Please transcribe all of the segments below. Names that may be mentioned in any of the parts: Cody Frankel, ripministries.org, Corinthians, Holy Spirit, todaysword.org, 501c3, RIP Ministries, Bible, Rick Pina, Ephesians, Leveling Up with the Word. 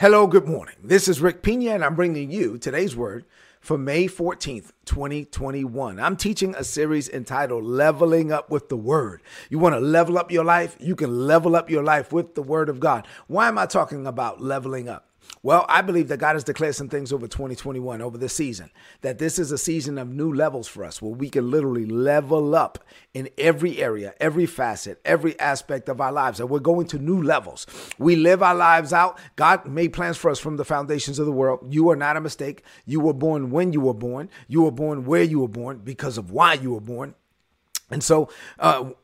Hello, good morning. This is Rick Pina, and I'm bringing you today's word for May 14th, 2021. I'm teaching a series entitled Leveling Up with the Word. You want to level up your life? You can level up your life with the Word of God. Why am I talking about leveling up? Well, I believe that God has declared some things over 2021, over this season, that this is a season of new levels for us where we can literally level up in every area, every facet, every aspect of our lives, and we're going to new levels. We live our lives out. God made plans for us from the foundations of the world. You are not a mistake. You were born when you were born. You were born where you were born because of why you were born. And so,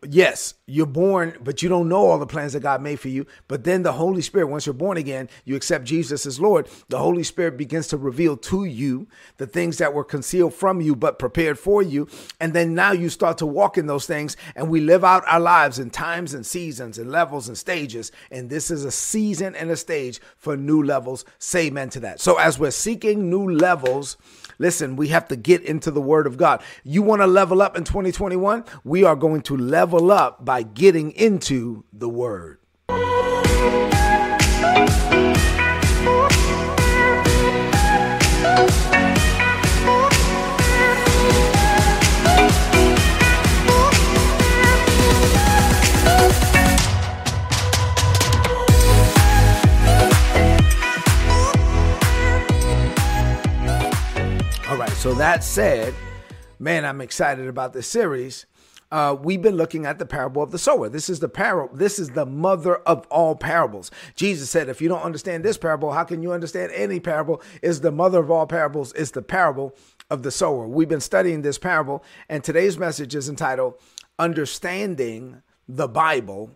yes, you're born, but you don't know all the plans that God made for you. But then the Holy Spirit, once you're born again, you accept Jesus as Lord. The Holy Spirit begins to reveal to you the things that were concealed from you, but prepared for you. And then now you start to walk in those things, and we live out our lives in times and seasons and levels and stages. And this is a season and a stage for new levels. Say amen to that. So as we're seeking new levels, listen, we have to get into the Word of God. You want to level up in 2021? We are going to level up by getting into the Word. All right, so that said, man, I'm excited about this series. We've been looking at the parable of the sower. This is the mother of all parables. Jesus said, if you don't understand this parable, how can you understand any parable? It's the mother of all parables. It's the parable of the sower. We've been studying this parable, and today's message is entitled Understanding the Bible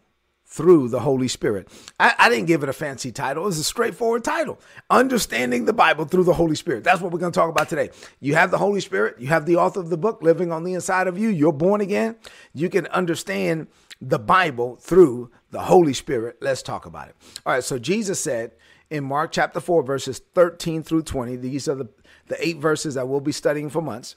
Through the Holy Spirit. I didn't give it a fancy title. It's a straightforward title. Understanding the Bible through the Holy Spirit. That's what we're going to talk about today. You have the Holy Spirit. You have the author of the book living on the inside of you. You're born again. You can understand the Bible through the Holy Spirit. Let's talk about it. All right. So Jesus said in Mark chapter 4, verses 13 through 20, these are the 8 verses that we'll be studying for months.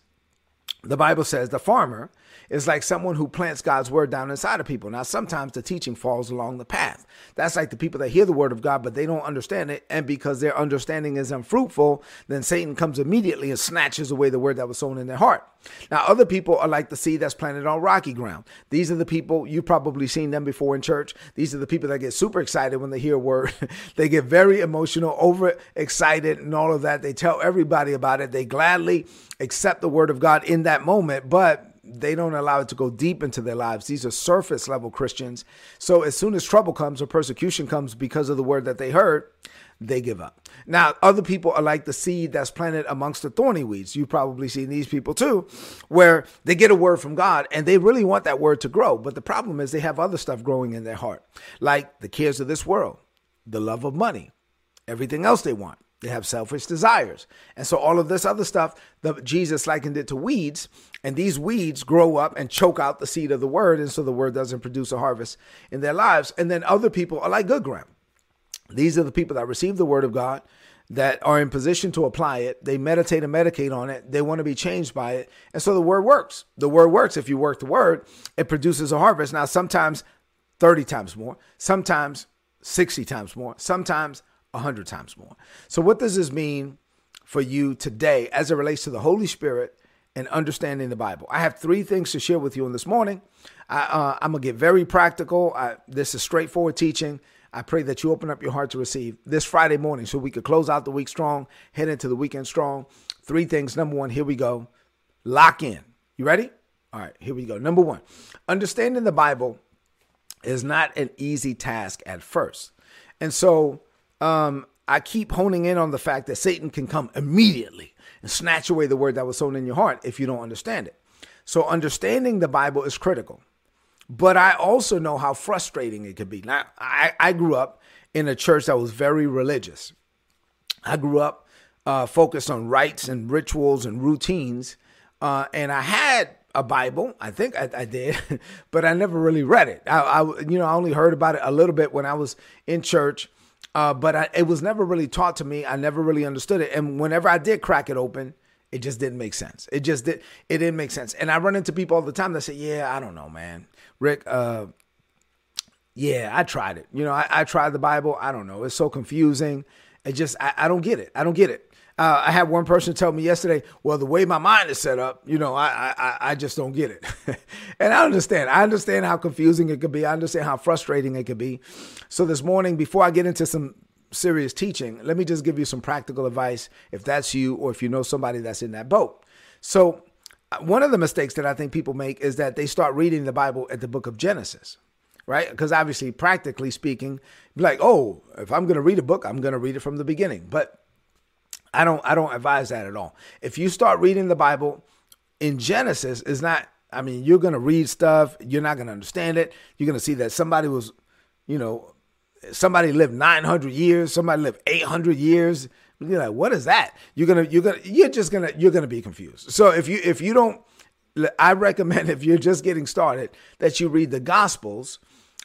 The Bible says the farmer is like someone who plants God's word down inside of people. Now, sometimes the teaching falls along the path. That's like the people that hear the word of God, but they don't understand it. And because their understanding is unfruitful, then Satan comes immediately and snatches away the word that was sown in their heart. Now, other people are like the seed that's planted on rocky ground. These are the people, you've probably seen them before in church. These are the people that get super excited when they hear a word. They get very emotional, overexcited, and all of that. They tell everybody about it. They gladly accept the word of God in that moment, but they don't allow it to go deep into their lives. These are surface level Christians. So as soon as trouble comes or persecution comes because of the word that they heard, they give up. Now, other people are like the seed that's planted amongst the thorny weeds. You've probably seen these people too, where they get a word from God and they really want that word to grow. But the problem is they have other stuff growing in their heart, like the cares of this world, the love of money, everything else they want. They have selfish desires. And so all of this other stuff that Jesus likened it to weeds, and these weeds grow up and choke out the seed of the word. And so the word doesn't produce a harvest in their lives. And then other people are like good ground. These are the people that receive the word of God, that are in position to apply it. They meditate and medicate on it. They want to be changed by it. And so the word works. The word works. If you work the word, it produces a harvest. Now, sometimes 30 times more, sometimes 60 times more, sometimes 100 times more. So what does this mean for you today as it relates to the Holy Spirit and understanding the Bible? I have 3 things to share with you on this morning. I'm going to get very practical. This is straightforward teaching. I pray that you open up your heart to receive this Friday morning so we could close out the week strong, head into the weekend strong. 3 things. Number 1, here we go. Lock in. You ready? All right, here we go. Number 1, understanding the Bible is not an easy task at first. And so I keep honing in on the fact that Satan can come immediately and snatch away the word that was sown in your heart if you don't understand it. So understanding the Bible is critical, but I also know how frustrating it could be. Now, I grew up in a church that was very religious. I grew up focused on rites and rituals and routines, and I had a Bible. I think I did, but I never really read it. I only heard about it a little bit when I was in church. But it was never really taught to me. I never really understood it. And whenever I did crack it open, it just didn't make sense. It didn't make sense. And I run into people all the time that say, yeah, I don't know, man, Rick, I tried it. I tried the Bible. I don't know. It's so confusing. It just, I don't get it. I don't get it. I had one person tell me yesterday, well, the way my mind is set up, you know, I just don't get it. And I understand. I understand how confusing it could be. I understand how frustrating it could be. So this morning, before I get into some serious teaching, let me just give you some practical advice if that's you or if you know somebody that's in that boat. So one of the mistakes that I think people make is that they start reading the Bible at the book of Genesis, right? Because obviously, practically speaking, like, oh, if I'm going to read a book, I'm going to read it from the beginning. But I don't advise that at all. If you start reading the Bible in Genesis, it's not, I mean, you're going to read stuff. You're not going to understand it. You're going to see that somebody was, you know, somebody lived 900 years. Somebody lived 800 years. You're like, what is that? You're just going to be confused. So if you don't, I recommend if you're just getting started that you read the Gospels,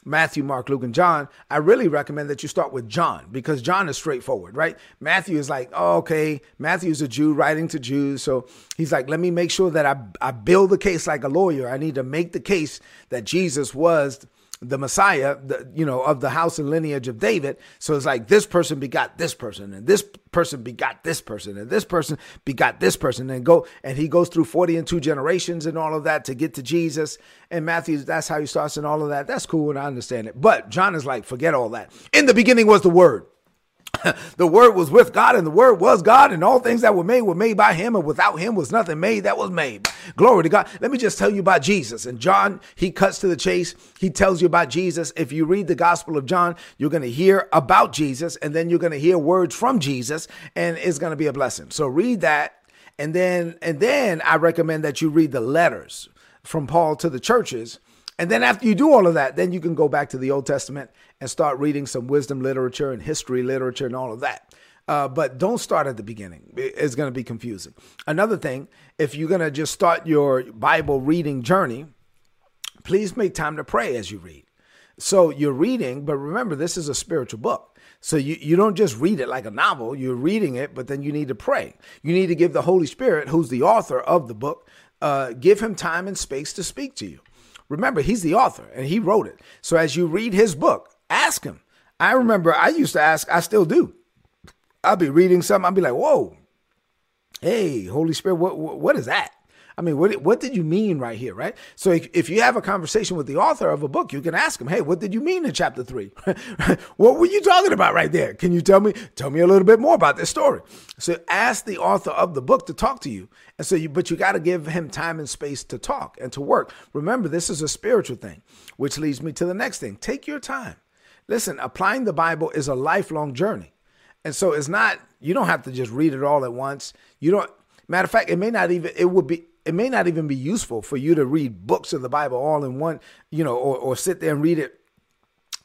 Matthew, Mark, Luke, and John. I really recommend that you start with John because John is straightforward, right? Matthew is like, oh, okay, Matthew's a Jew writing to Jews. So he's like, let me make sure that I build the case like a lawyer. I need to make the case that Jesus was the Messiah, of the house and lineage of David. So it's like this person begot this person and this person begot this person and this person begot this person and he goes through 42 generations and all of that to get to Jesus. And Matthew, that's how he starts and all of that. That's cool. And I understand it. But John is like, forget all that. In the beginning was the Word. The Word was with God and the Word was God and all things that were made by him and without him was nothing made that was made. Glory to God. Let me just tell you about Jesus. And John, he cuts to the chase. He tells you about Jesus. If you read the Gospel of John, you're going to hear about Jesus and then you're going to hear words from Jesus and it's going to be a blessing. So read that. And then I recommend that you read the letters from Paul to the churches. And then after you do all of that, then you can go back to the Old Testament and start reading some wisdom literature and history literature and all of that. But don't start at the beginning. It's going to be confusing. Another thing, if you're going to just start your Bible reading journey, please make time to pray as you read. So you're reading, but remember, this is a spiritual book. So you don't just read it like a novel. You're reading it, but then you need to pray. You need to give the Holy Spirit, who's the author of the book, give him time and space to speak to you. Remember, he's the author and he wrote it. So as you read his book, ask him. I remember I used to ask, I still do. I'll be reading something. I'll be like, whoa, hey, Holy Spirit, what is that? I mean, what did you mean right here, right? So if you have a conversation with the author of a book, you can ask him, hey, what did you mean in chapter 3? What were you talking about right there? Can you tell me a little bit more about this story? So ask the author of the book to talk to you. And so you got to give him time and space to talk and to work. Remember, this is a spiritual thing, which leads me to the next thing. Take your time. Listen, applying the Bible is a lifelong journey. And so it's not, you don't have to just read it all at once. You don't, matter of fact, it may not even be useful for you to read books of the Bible all in one, or sit there and read it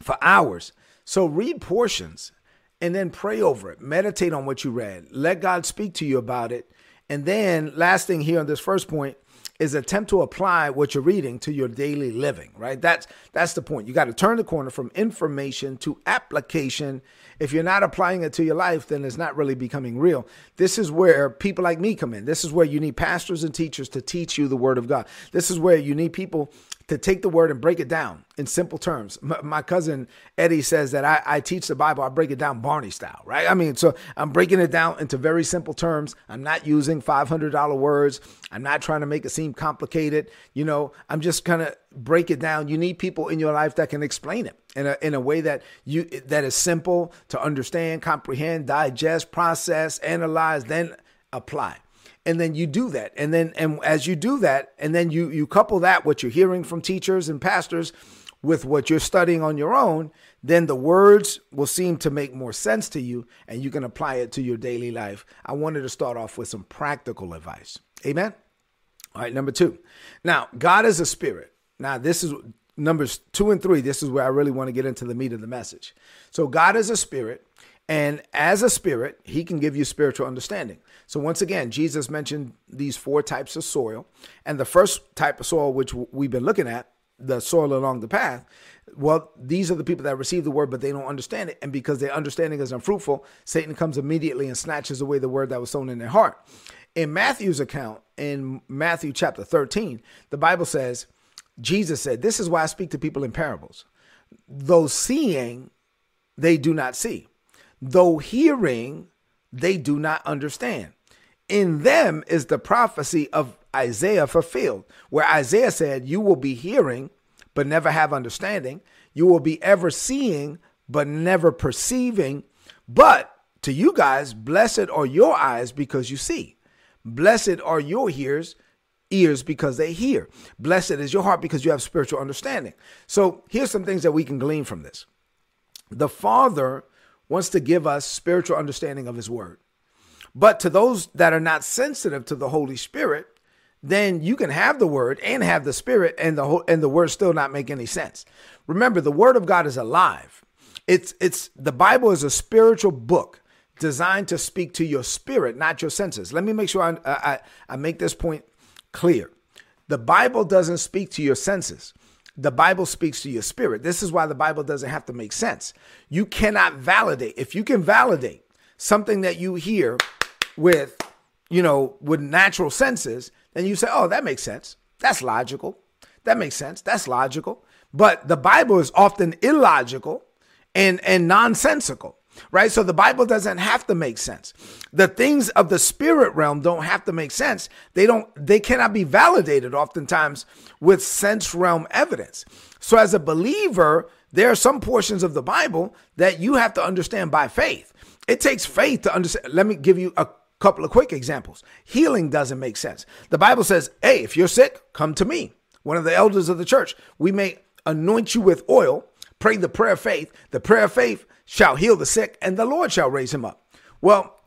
for hours. So read portions and then pray over it. Meditate on what you read. Let God speak to you about it. And then last thing here on this first point is attempt to apply what you're reading to your daily living, right? That's the point. You got to turn the corner from information to application. If you're not applying it to your life, then it's not really becoming real. This is where people like me come in. This is where you need pastors and teachers to teach you the Word of God. This is where you need people to take the Word and break it down in simple terms. My cousin Eddie says that I teach the Bible, I break it down Barney style, right? I mean, so I'm breaking it down into very simple terms. I'm not using $500 words. I'm not trying to make it seem complicated. I'm just going to break it down. You need people in your life that can explain it in a way that is simple to understand, comprehend, digest, process, analyze, then apply. And then you do that. And then you couple that, what you're hearing from teachers and pastors with what you're studying on your own, then the words will seem to make more sense to you and you can apply it to your daily life. I wanted to start off with some practical advice. Amen. All right. Number 2. Now, God is a spirit. Now, this is numbers 2 and 3. This is where I really want to get into the meat of the message. So God is a spirit. And as a spirit, he can give you spiritual understanding. So once again, Jesus mentioned these 4 types of soil. And the first type of soil, which we've been looking at, the soil along the path, well, these are the people that receive the word, but they don't understand it. And because their understanding is unfruitful, Satan comes immediately and snatches away the word that was sown in their heart. In Matthew's account, in Matthew chapter 13, the Bible says, Jesus said, this is why I speak to people in parables. Though seeing, they do not see. though hearing, they do not understand. In them is the prophecy of Isaiah fulfilled, where Isaiah said, you will be hearing, but never have understanding. You will be ever seeing, but never perceiving. But to you guys, blessed are your eyes because you see. Blessed are your ears because they hear. Blessed is your heart because you have spiritual understanding. So here's some things that we can glean from this. The Father wants to give us spiritual understanding of his word. But to those that are not sensitive to the Holy Spirit, then you can have the word and have the spirit, and the word still not make any sense. Remember, the word of God is alive. The Bible is a spiritual book designed to speak to your spirit, not your senses. Let me make sure I make this point clear. The Bible doesn't speak to your senses. The Bible speaks to your spirit. This is why the Bible doesn't have to make sense. You cannot validate. If you can validate something that you hear with natural senses, then you say, oh, that makes sense. That's logical. That makes sense. That's logical. But the Bible is often illogical and nonsensical, right? So the Bible doesn't have to make sense. The things of the spirit realm don't have to make sense. They cannot be validated oftentimes with sense realm evidence. So as a believer, there are some portions of the Bible that you have to understand by faith. It takes faith to understand. Let me give you a couple of quick examples. Healing doesn't make sense. The Bible says, hey, if you're sick, come to me, one of the elders of the church. We may anoint you with oil, pray the prayer of faith. The prayer of faith shall heal the sick, and the Lord shall raise him up. Well,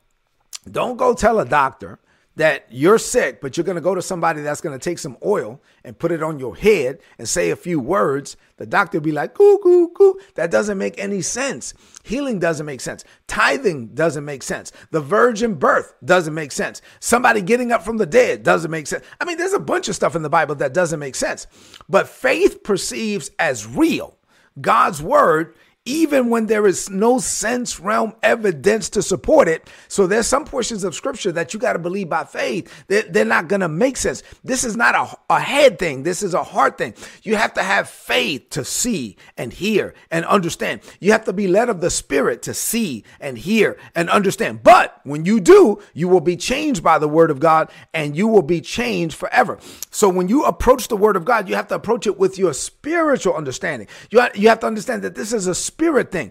don't go tell a doctor that you're sick, but you're going to go to somebody that's going to take some oil and put it on your head and say a few words. The doctor will be like, coo, coo, coo. That doesn't make any sense. Healing doesn't make sense. Tithing doesn't make sense. The virgin birth doesn't make sense. Somebody getting up from the dead doesn't make sense. I mean, there's a bunch of stuff in the Bible that doesn't make sense, but faith perceives as real God's word, even when there is no sense realm evidence to support it. So there's some portions of scripture that you got to believe by faith. They're not going to make sense. This is not a head thing. This is a heart thing. You have to have faith to see and hear and understand. You have to be led of the spirit to see and hear and understand. But when you do, you will be changed by the word of God, and you will be changed forever. So when you approach the word of God, you have to approach it with your spiritual understanding. You have to understand that this is a spirit thing.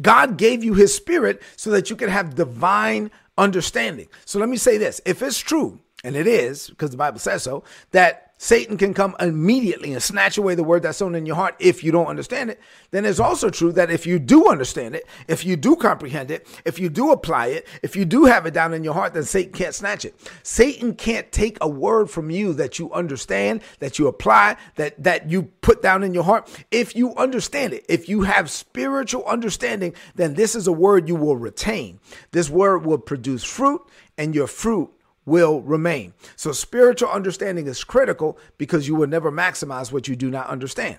God gave you his spirit so that you can have divine understanding. So let me say this. If it's true, and it is, because the Bible says so, that Satan can come immediately and snatch away the word that's sown in your heart if you don't understand it, then it's also true that if you do understand it, if you do comprehend it, if you do apply it, if you do have it down in your heart, then Satan can't snatch it. Satan can't take a word from you that you understand, that you apply, that you put down in your heart. If you understand it, if you have spiritual understanding, then this is a word you will retain. This word will produce fruit, and your fruit will remain. So spiritual understanding is critical, because you will never maximize what you do not understand.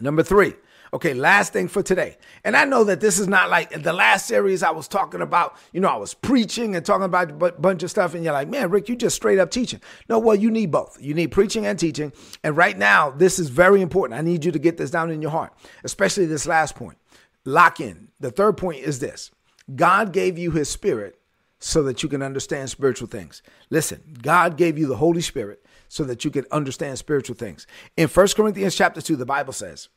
Number three. Okay, last thing for today. And I know that this is not like the last series I was talking about, I was preaching and talking about a bunch of stuff, and you're like, man, Rick, you just straight up teaching. No, well, you need both. You need preaching and teaching. And right now, this is very important. I need you to get this down in your heart, especially this last point. Lock in. The third point is this. God gave you his spirit so that you can understand spiritual things. Listen, God gave you the Holy Spirit so that you can understand spiritual things. In 1 Corinthians chapter 2, the Bible says,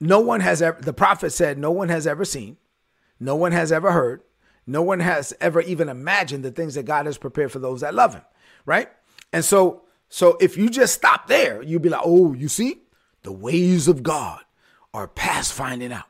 the prophet said, no one has ever seen, no one has ever heard, no one has ever even imagined the things that God has prepared for those that love him, right? And so if you just stop there, you'd be like, oh, you see, the ways of God are past finding out.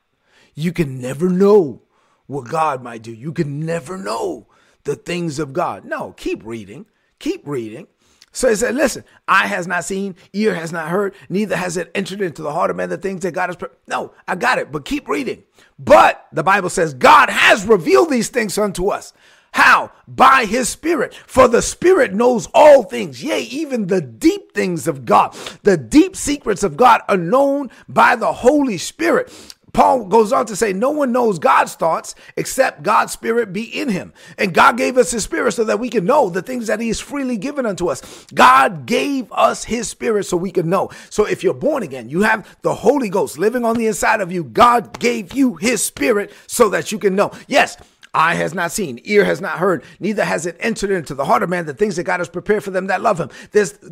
You can never know what God might do. You can never know the things of God. No, keep reading. Keep reading. So he said, listen, eye has not seen, ear has not heard, neither has it entered into the heart of man the things that God has. No, I got it, but keep reading. But the Bible says God has revealed these things unto us. How? By his spirit. For the spirit knows all things, yea, even the deep things of God. The deep secrets of God are known by the Holy Spirit. Paul goes on to say, no one knows God's thoughts except God's spirit be in him. And God gave us his spirit so that we can know the things that he has freely given unto us. God gave us his spirit so we can know. So if you're born again, you have the Holy Ghost living on the inside of you. God gave you his spirit so that you can know. Yes, eye has not seen, ear has not heard, neither has it entered into the heart of man the things that God has prepared for them that love him.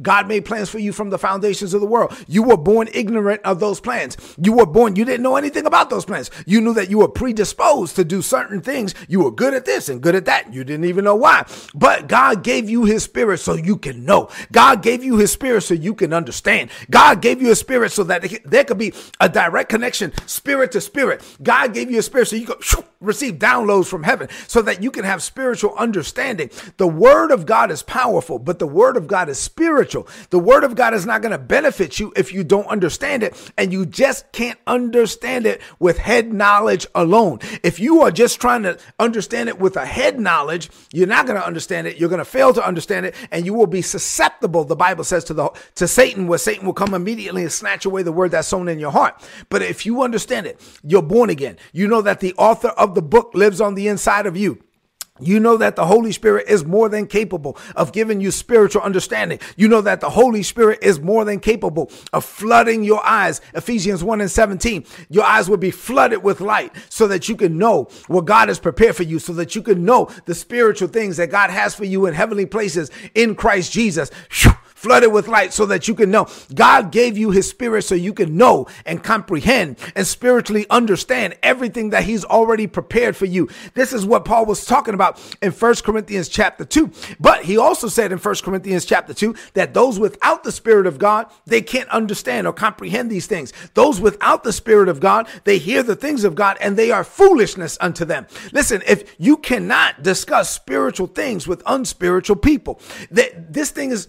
God made plans for you from the foundations of the world. You were born ignorant of those plans. You didn't know anything about those plans. You knew that you were predisposed to do certain things. You were good at this and good at that. You didn't even know why. But God gave you his spirit so you can know. God gave you his spirit so you can understand. God gave you his spirit so that there could be a direct connection, spirit to spirit. God gave you his spirit so you could receive downloads from heaven so that you can have spiritual understanding. The word of God is powerful, but the word of God is spiritual. The word of God is not going to benefit you if you don't understand it, and you just can't understand it with head knowledge alone. If you are just trying to understand it with a head knowledge, you're not going to understand it. You're going to fail to understand it, and you will be susceptible, the Bible says, to Satan, where Satan will come immediately and snatch away the word that's sown in your heart. But if you understand it, you're born again. You know that the author of the book lives on the inside of you. You know that the Holy Spirit is more than capable of giving you spiritual understanding. You know that the Holy Spirit is more than capable of flooding your eyes. Ephesians 1:17, your eyes will be flooded with light so that you can know what God has prepared for you, so that you can know the spiritual things that God has for you in heavenly places in Christ Jesus. Flooded with light so that you can know. God gave you his spirit so you can know and comprehend and spiritually understand everything that he's already prepared for you. This is what Paul was talking about in 1 Corinthians chapter 2. But he also said in 1 Corinthians chapter 2 that those without the spirit of God, they can't understand or comprehend these things. Those without the spirit of God, they hear the things of God and they are foolishness unto them. Listen, if you cannot discuss spiritual things with unspiritual people, that this thing is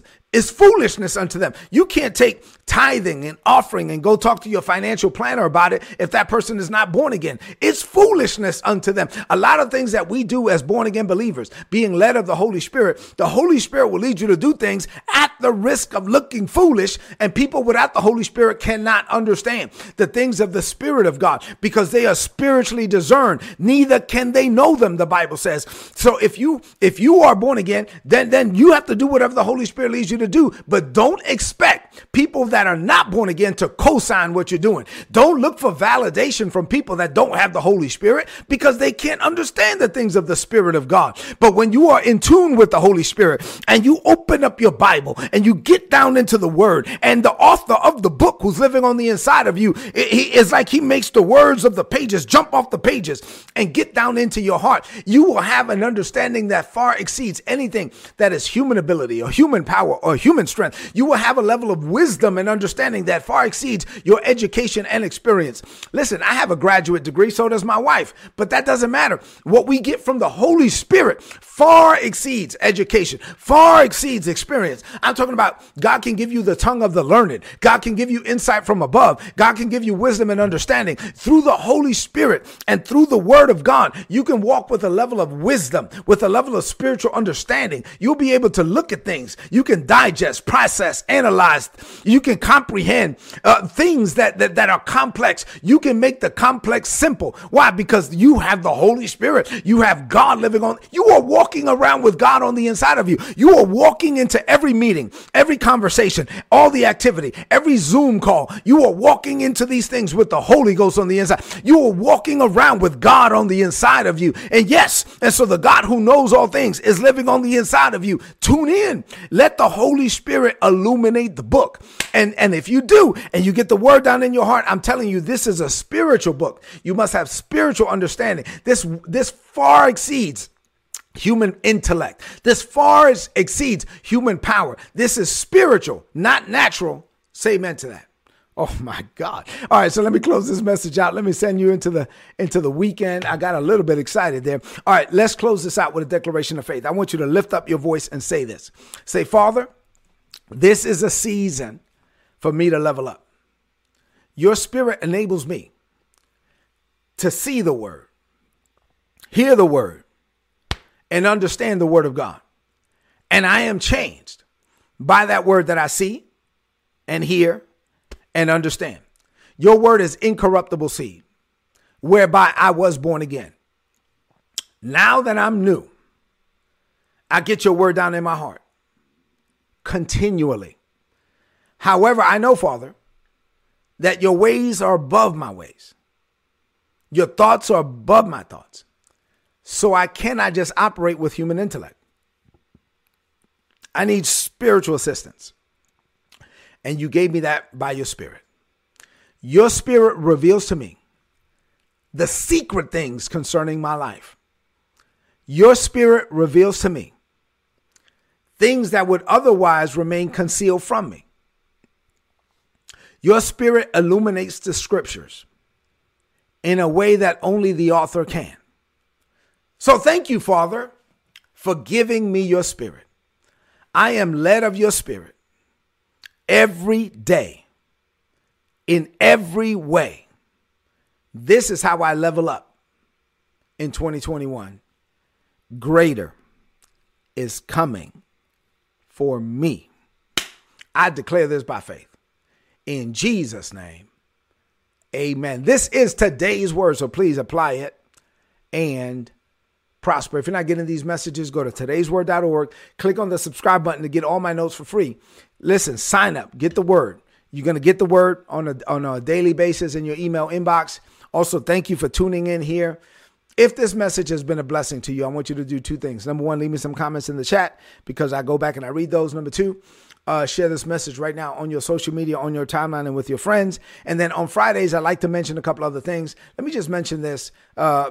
foolishness unto them. You can't take tithing and offering and go talk to your financial planner about it if that person is not born again. It's foolishness unto them. A lot of things that we do as born again believers, being led of the Holy Spirit will lead you to do things at the risk of looking foolish, and people without the Holy Spirit cannot understand the things of the Spirit of God because they are spiritually discerned. Neither can they know them, the Bible says. So if you are born again, then you have to do whatever the Holy Spirit leads you to do, but don't expect people that are not born again to co-sign what you're doing. Don't look for validation from people that don't have the Holy Spirit because they can't understand the things of the Spirit of God. But when you are in tune with the Holy Spirit and you open up your Bible and you get down into the Word, and the author of the book who's living on the inside of you, he is like he makes the words of the pages jump off the pages and get down into your heart. You will have an understanding that far exceeds anything that is human ability or human power or human strength. You will have a level of wisdom and understanding that far exceeds your education and experience. Listen, I have a graduate degree, so does my wife, but that doesn't matter. What we get from the Holy Spirit far exceeds education, far exceeds experience. I'm talking about God can give you the tongue of the learned. God can give you insight from above. God can give you wisdom and understanding. Through the Holy Spirit and through the Word of God, you can walk with a level of wisdom, with a level of spiritual understanding. You'll be able to look at things. You can digest, process, analyze. You can comprehend things that are complex. You can make the complex simple. Why? Because you have the Holy Spirit. You have God living on. You are walking around with God on the inside of you. You are walking into every meeting, every conversation, all the activity, every Zoom call. You are walking into these things with the Holy Ghost on the inside. You are walking around with God on the inside of you. And yes, and so the God who knows all things is living on the inside of you. Tune in. Let the Holy Spirit illuminate the book. And if you do, and you get the word down in your heart, I'm telling you, this is a spiritual book. You must have spiritual understanding. This far exceeds human intellect. This far exceeds human power. This is spiritual, not natural. Say amen to that. Oh my God. All right. So let me close this message out. Let me send you into the weekend. I got a little bit excited there. All right. Let's close this out with a declaration of faith. I want you to lift up your voice and say this. Say, Father, this is a season for me to level up. Your spirit enables me to see the word, hear the word, and understand the word of God. And I am changed by that word that I see and hear and understand. Your word is incorruptible seed. whereby I was born again. Now that I'm new, I get your word down in my heart continually. However, I know, Father, that your ways are above my ways. Your thoughts are above my thoughts. So I cannot just operate with human intellect. I need spiritual assistance. And you gave me that by your Spirit. Your Spirit reveals to me the secret things concerning my life. Your Spirit reveals to me things that would otherwise remain concealed from me. Your Spirit illuminates the scriptures in a way that only the author can. So thank you, Father, for giving me your Spirit. I am led of your Spirit every day, in every way. This is how I level up in 2021. Greater is coming for me. I declare this by faith. In Jesus' name, amen. This is today's word, so please apply it and prosper. If you're not getting these messages, go to todaysword.org. Click on the subscribe button to get all my notes for free. Listen, sign up, get the word. You're going to get the word on a daily basis in your email inbox. Also, thank you for tuning in here. If this message has been a blessing to you, I want you to do two things. Number one, leave me some comments in the chat because I go back and I read those. Number two, share this message right now on your social media, on your timeline, and with your friends. And then on Fridays, I like to mention a couple other things. Let me just mention this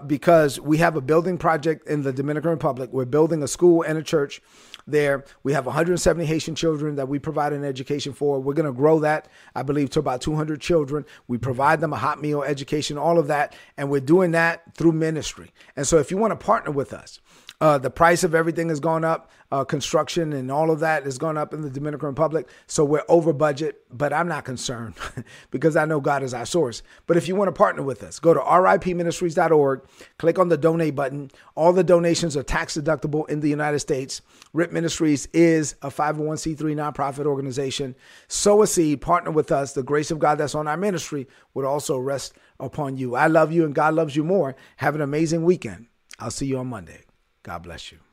because we have a building project in the Dominican Republic. We're building a school and a church there. We have 170 Haitian children that we provide an education for. We're going to grow that, I believe, to about 200 children. We provide them a hot meal, education, all of that. And we're doing that through ministry. And so if you want to partner with us, the price of everything has gone up. Construction and all of that has gone up in the Dominican Republic. So we're over budget, but I'm not concerned because I know God is our source. But if you want to partner with us, go to ripministries.org, click on the donate button. All the donations are tax deductible in the United States. RIP Ministries is a 501c3 nonprofit organization. Sow a seed, partner with us. The grace of God that's on our ministry would also rest upon you. I love you and God loves you more. Have an amazing weekend. I'll see you on Monday. God bless you.